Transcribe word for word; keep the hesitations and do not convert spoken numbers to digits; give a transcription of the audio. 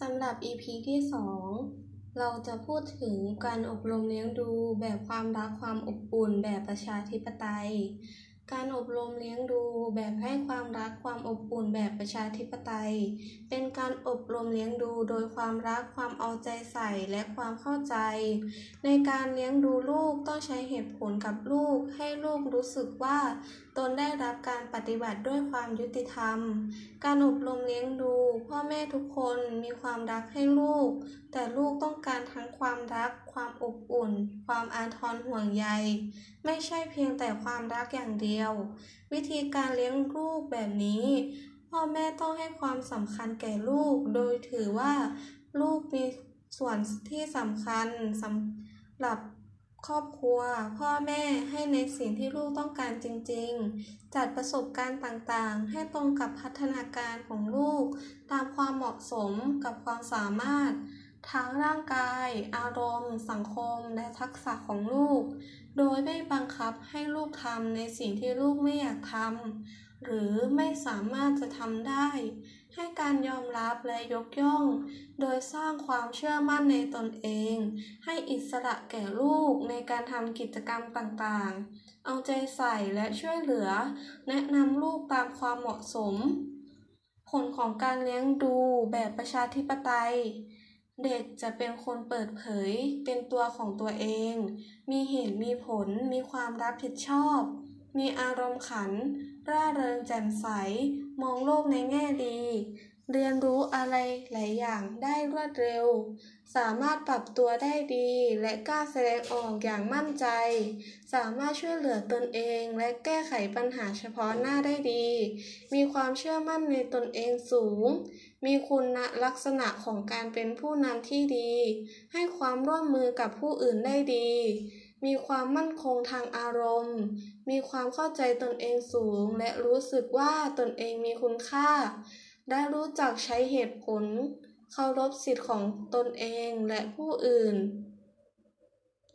สำหรับ อี พี ที่สองเราจะพูดถึงการอบรมเลี้ยงดูแบบความรักความอบอุ่นแบบประชาธิปไตยการอบรมเลี้ยงดูแบบให้ความรักความอบอุ่นแบบประชาธิปไตยเป็นการอบรมเลี้ยงดูโดยความรักความเอาใจใส่และความเข้าใจในการเลี้ยงดูลูกต้องใช้เหตุผลกับลูกให้ลูกรู้สึกว่าตนได้รับการปฏิบัติด้วยความยุติธรรมการอบรมเลี้ยงดูพ่อแม่ทุกคนมีความรักให้ลูกแต่ลูกต้องการทั้งความรักความอบอุ่นความอาทรห่วงใยไม่ใช่เพียงแต่ความรักอย่างเดียววิธีการเลี้ยงลูกแบบนี้พ่อแม่ต้องให้ความสำคัญแก่ลูกโดยถือว่าลูกมีส่วนที่สำคัญสำหรับครอบครัวพ่อแม่ให้ในสิ่งที่ลูกต้องการจริงๆจัดประสบการณ์ต่างๆให้ตรงกับพัฒนาการของลูกตามความเหมาะสมกับความสามารถทั้งร่างกายอารมณ์สังคมและทักษะของลูกโดยไม่บังคับให้ลูกทำในสิ่งที่ลูกไม่อยากทำหรือไม่สามารถจะทำได้ให้การยอมรับและยกย่องโดยสร้างความเชื่อมั่นในตนเองให้อิสระแก่ลูกในการทำกิจกรรมต่างๆเอาใจใส่และช่วยเหลือแนะนำลูกตามความเหมาะสมผลของการเลี้ยงดูแบบประชาธิปไตยเด็กจะเป็นคนเปิดเผยเป็นตัวของตัวเองมีเหตุมีผลมีความรับผิดชอบมีอารมณ์ขันร่าเริงแจ่มใสมองโลกในแง่ดีเรียนรู้อะไรหลายอย่างได้รวดเร็วสามารถปรับตัวได้ดีและกล้าแสดงออกอย่างมั่นใจสามารถช่วยเหลือตนเองและแก้ไขปัญหาเฉพาะหน้าได้ดีมีความเชื่อมั่นในตนเองสูงมีคุณลักษณะของการเป็นผู้นำที่ดีให้ความร่วมมือกับผู้อื่นได้ดีมีความมั่นคงทางอารมณ์มีความเข้าใจตนเองสูงและรู้สึกว่าตนเองมีคุณค่าได้รู้จักใช้เหตุผลเคารพสิทธิของตนเองและผู้อื่น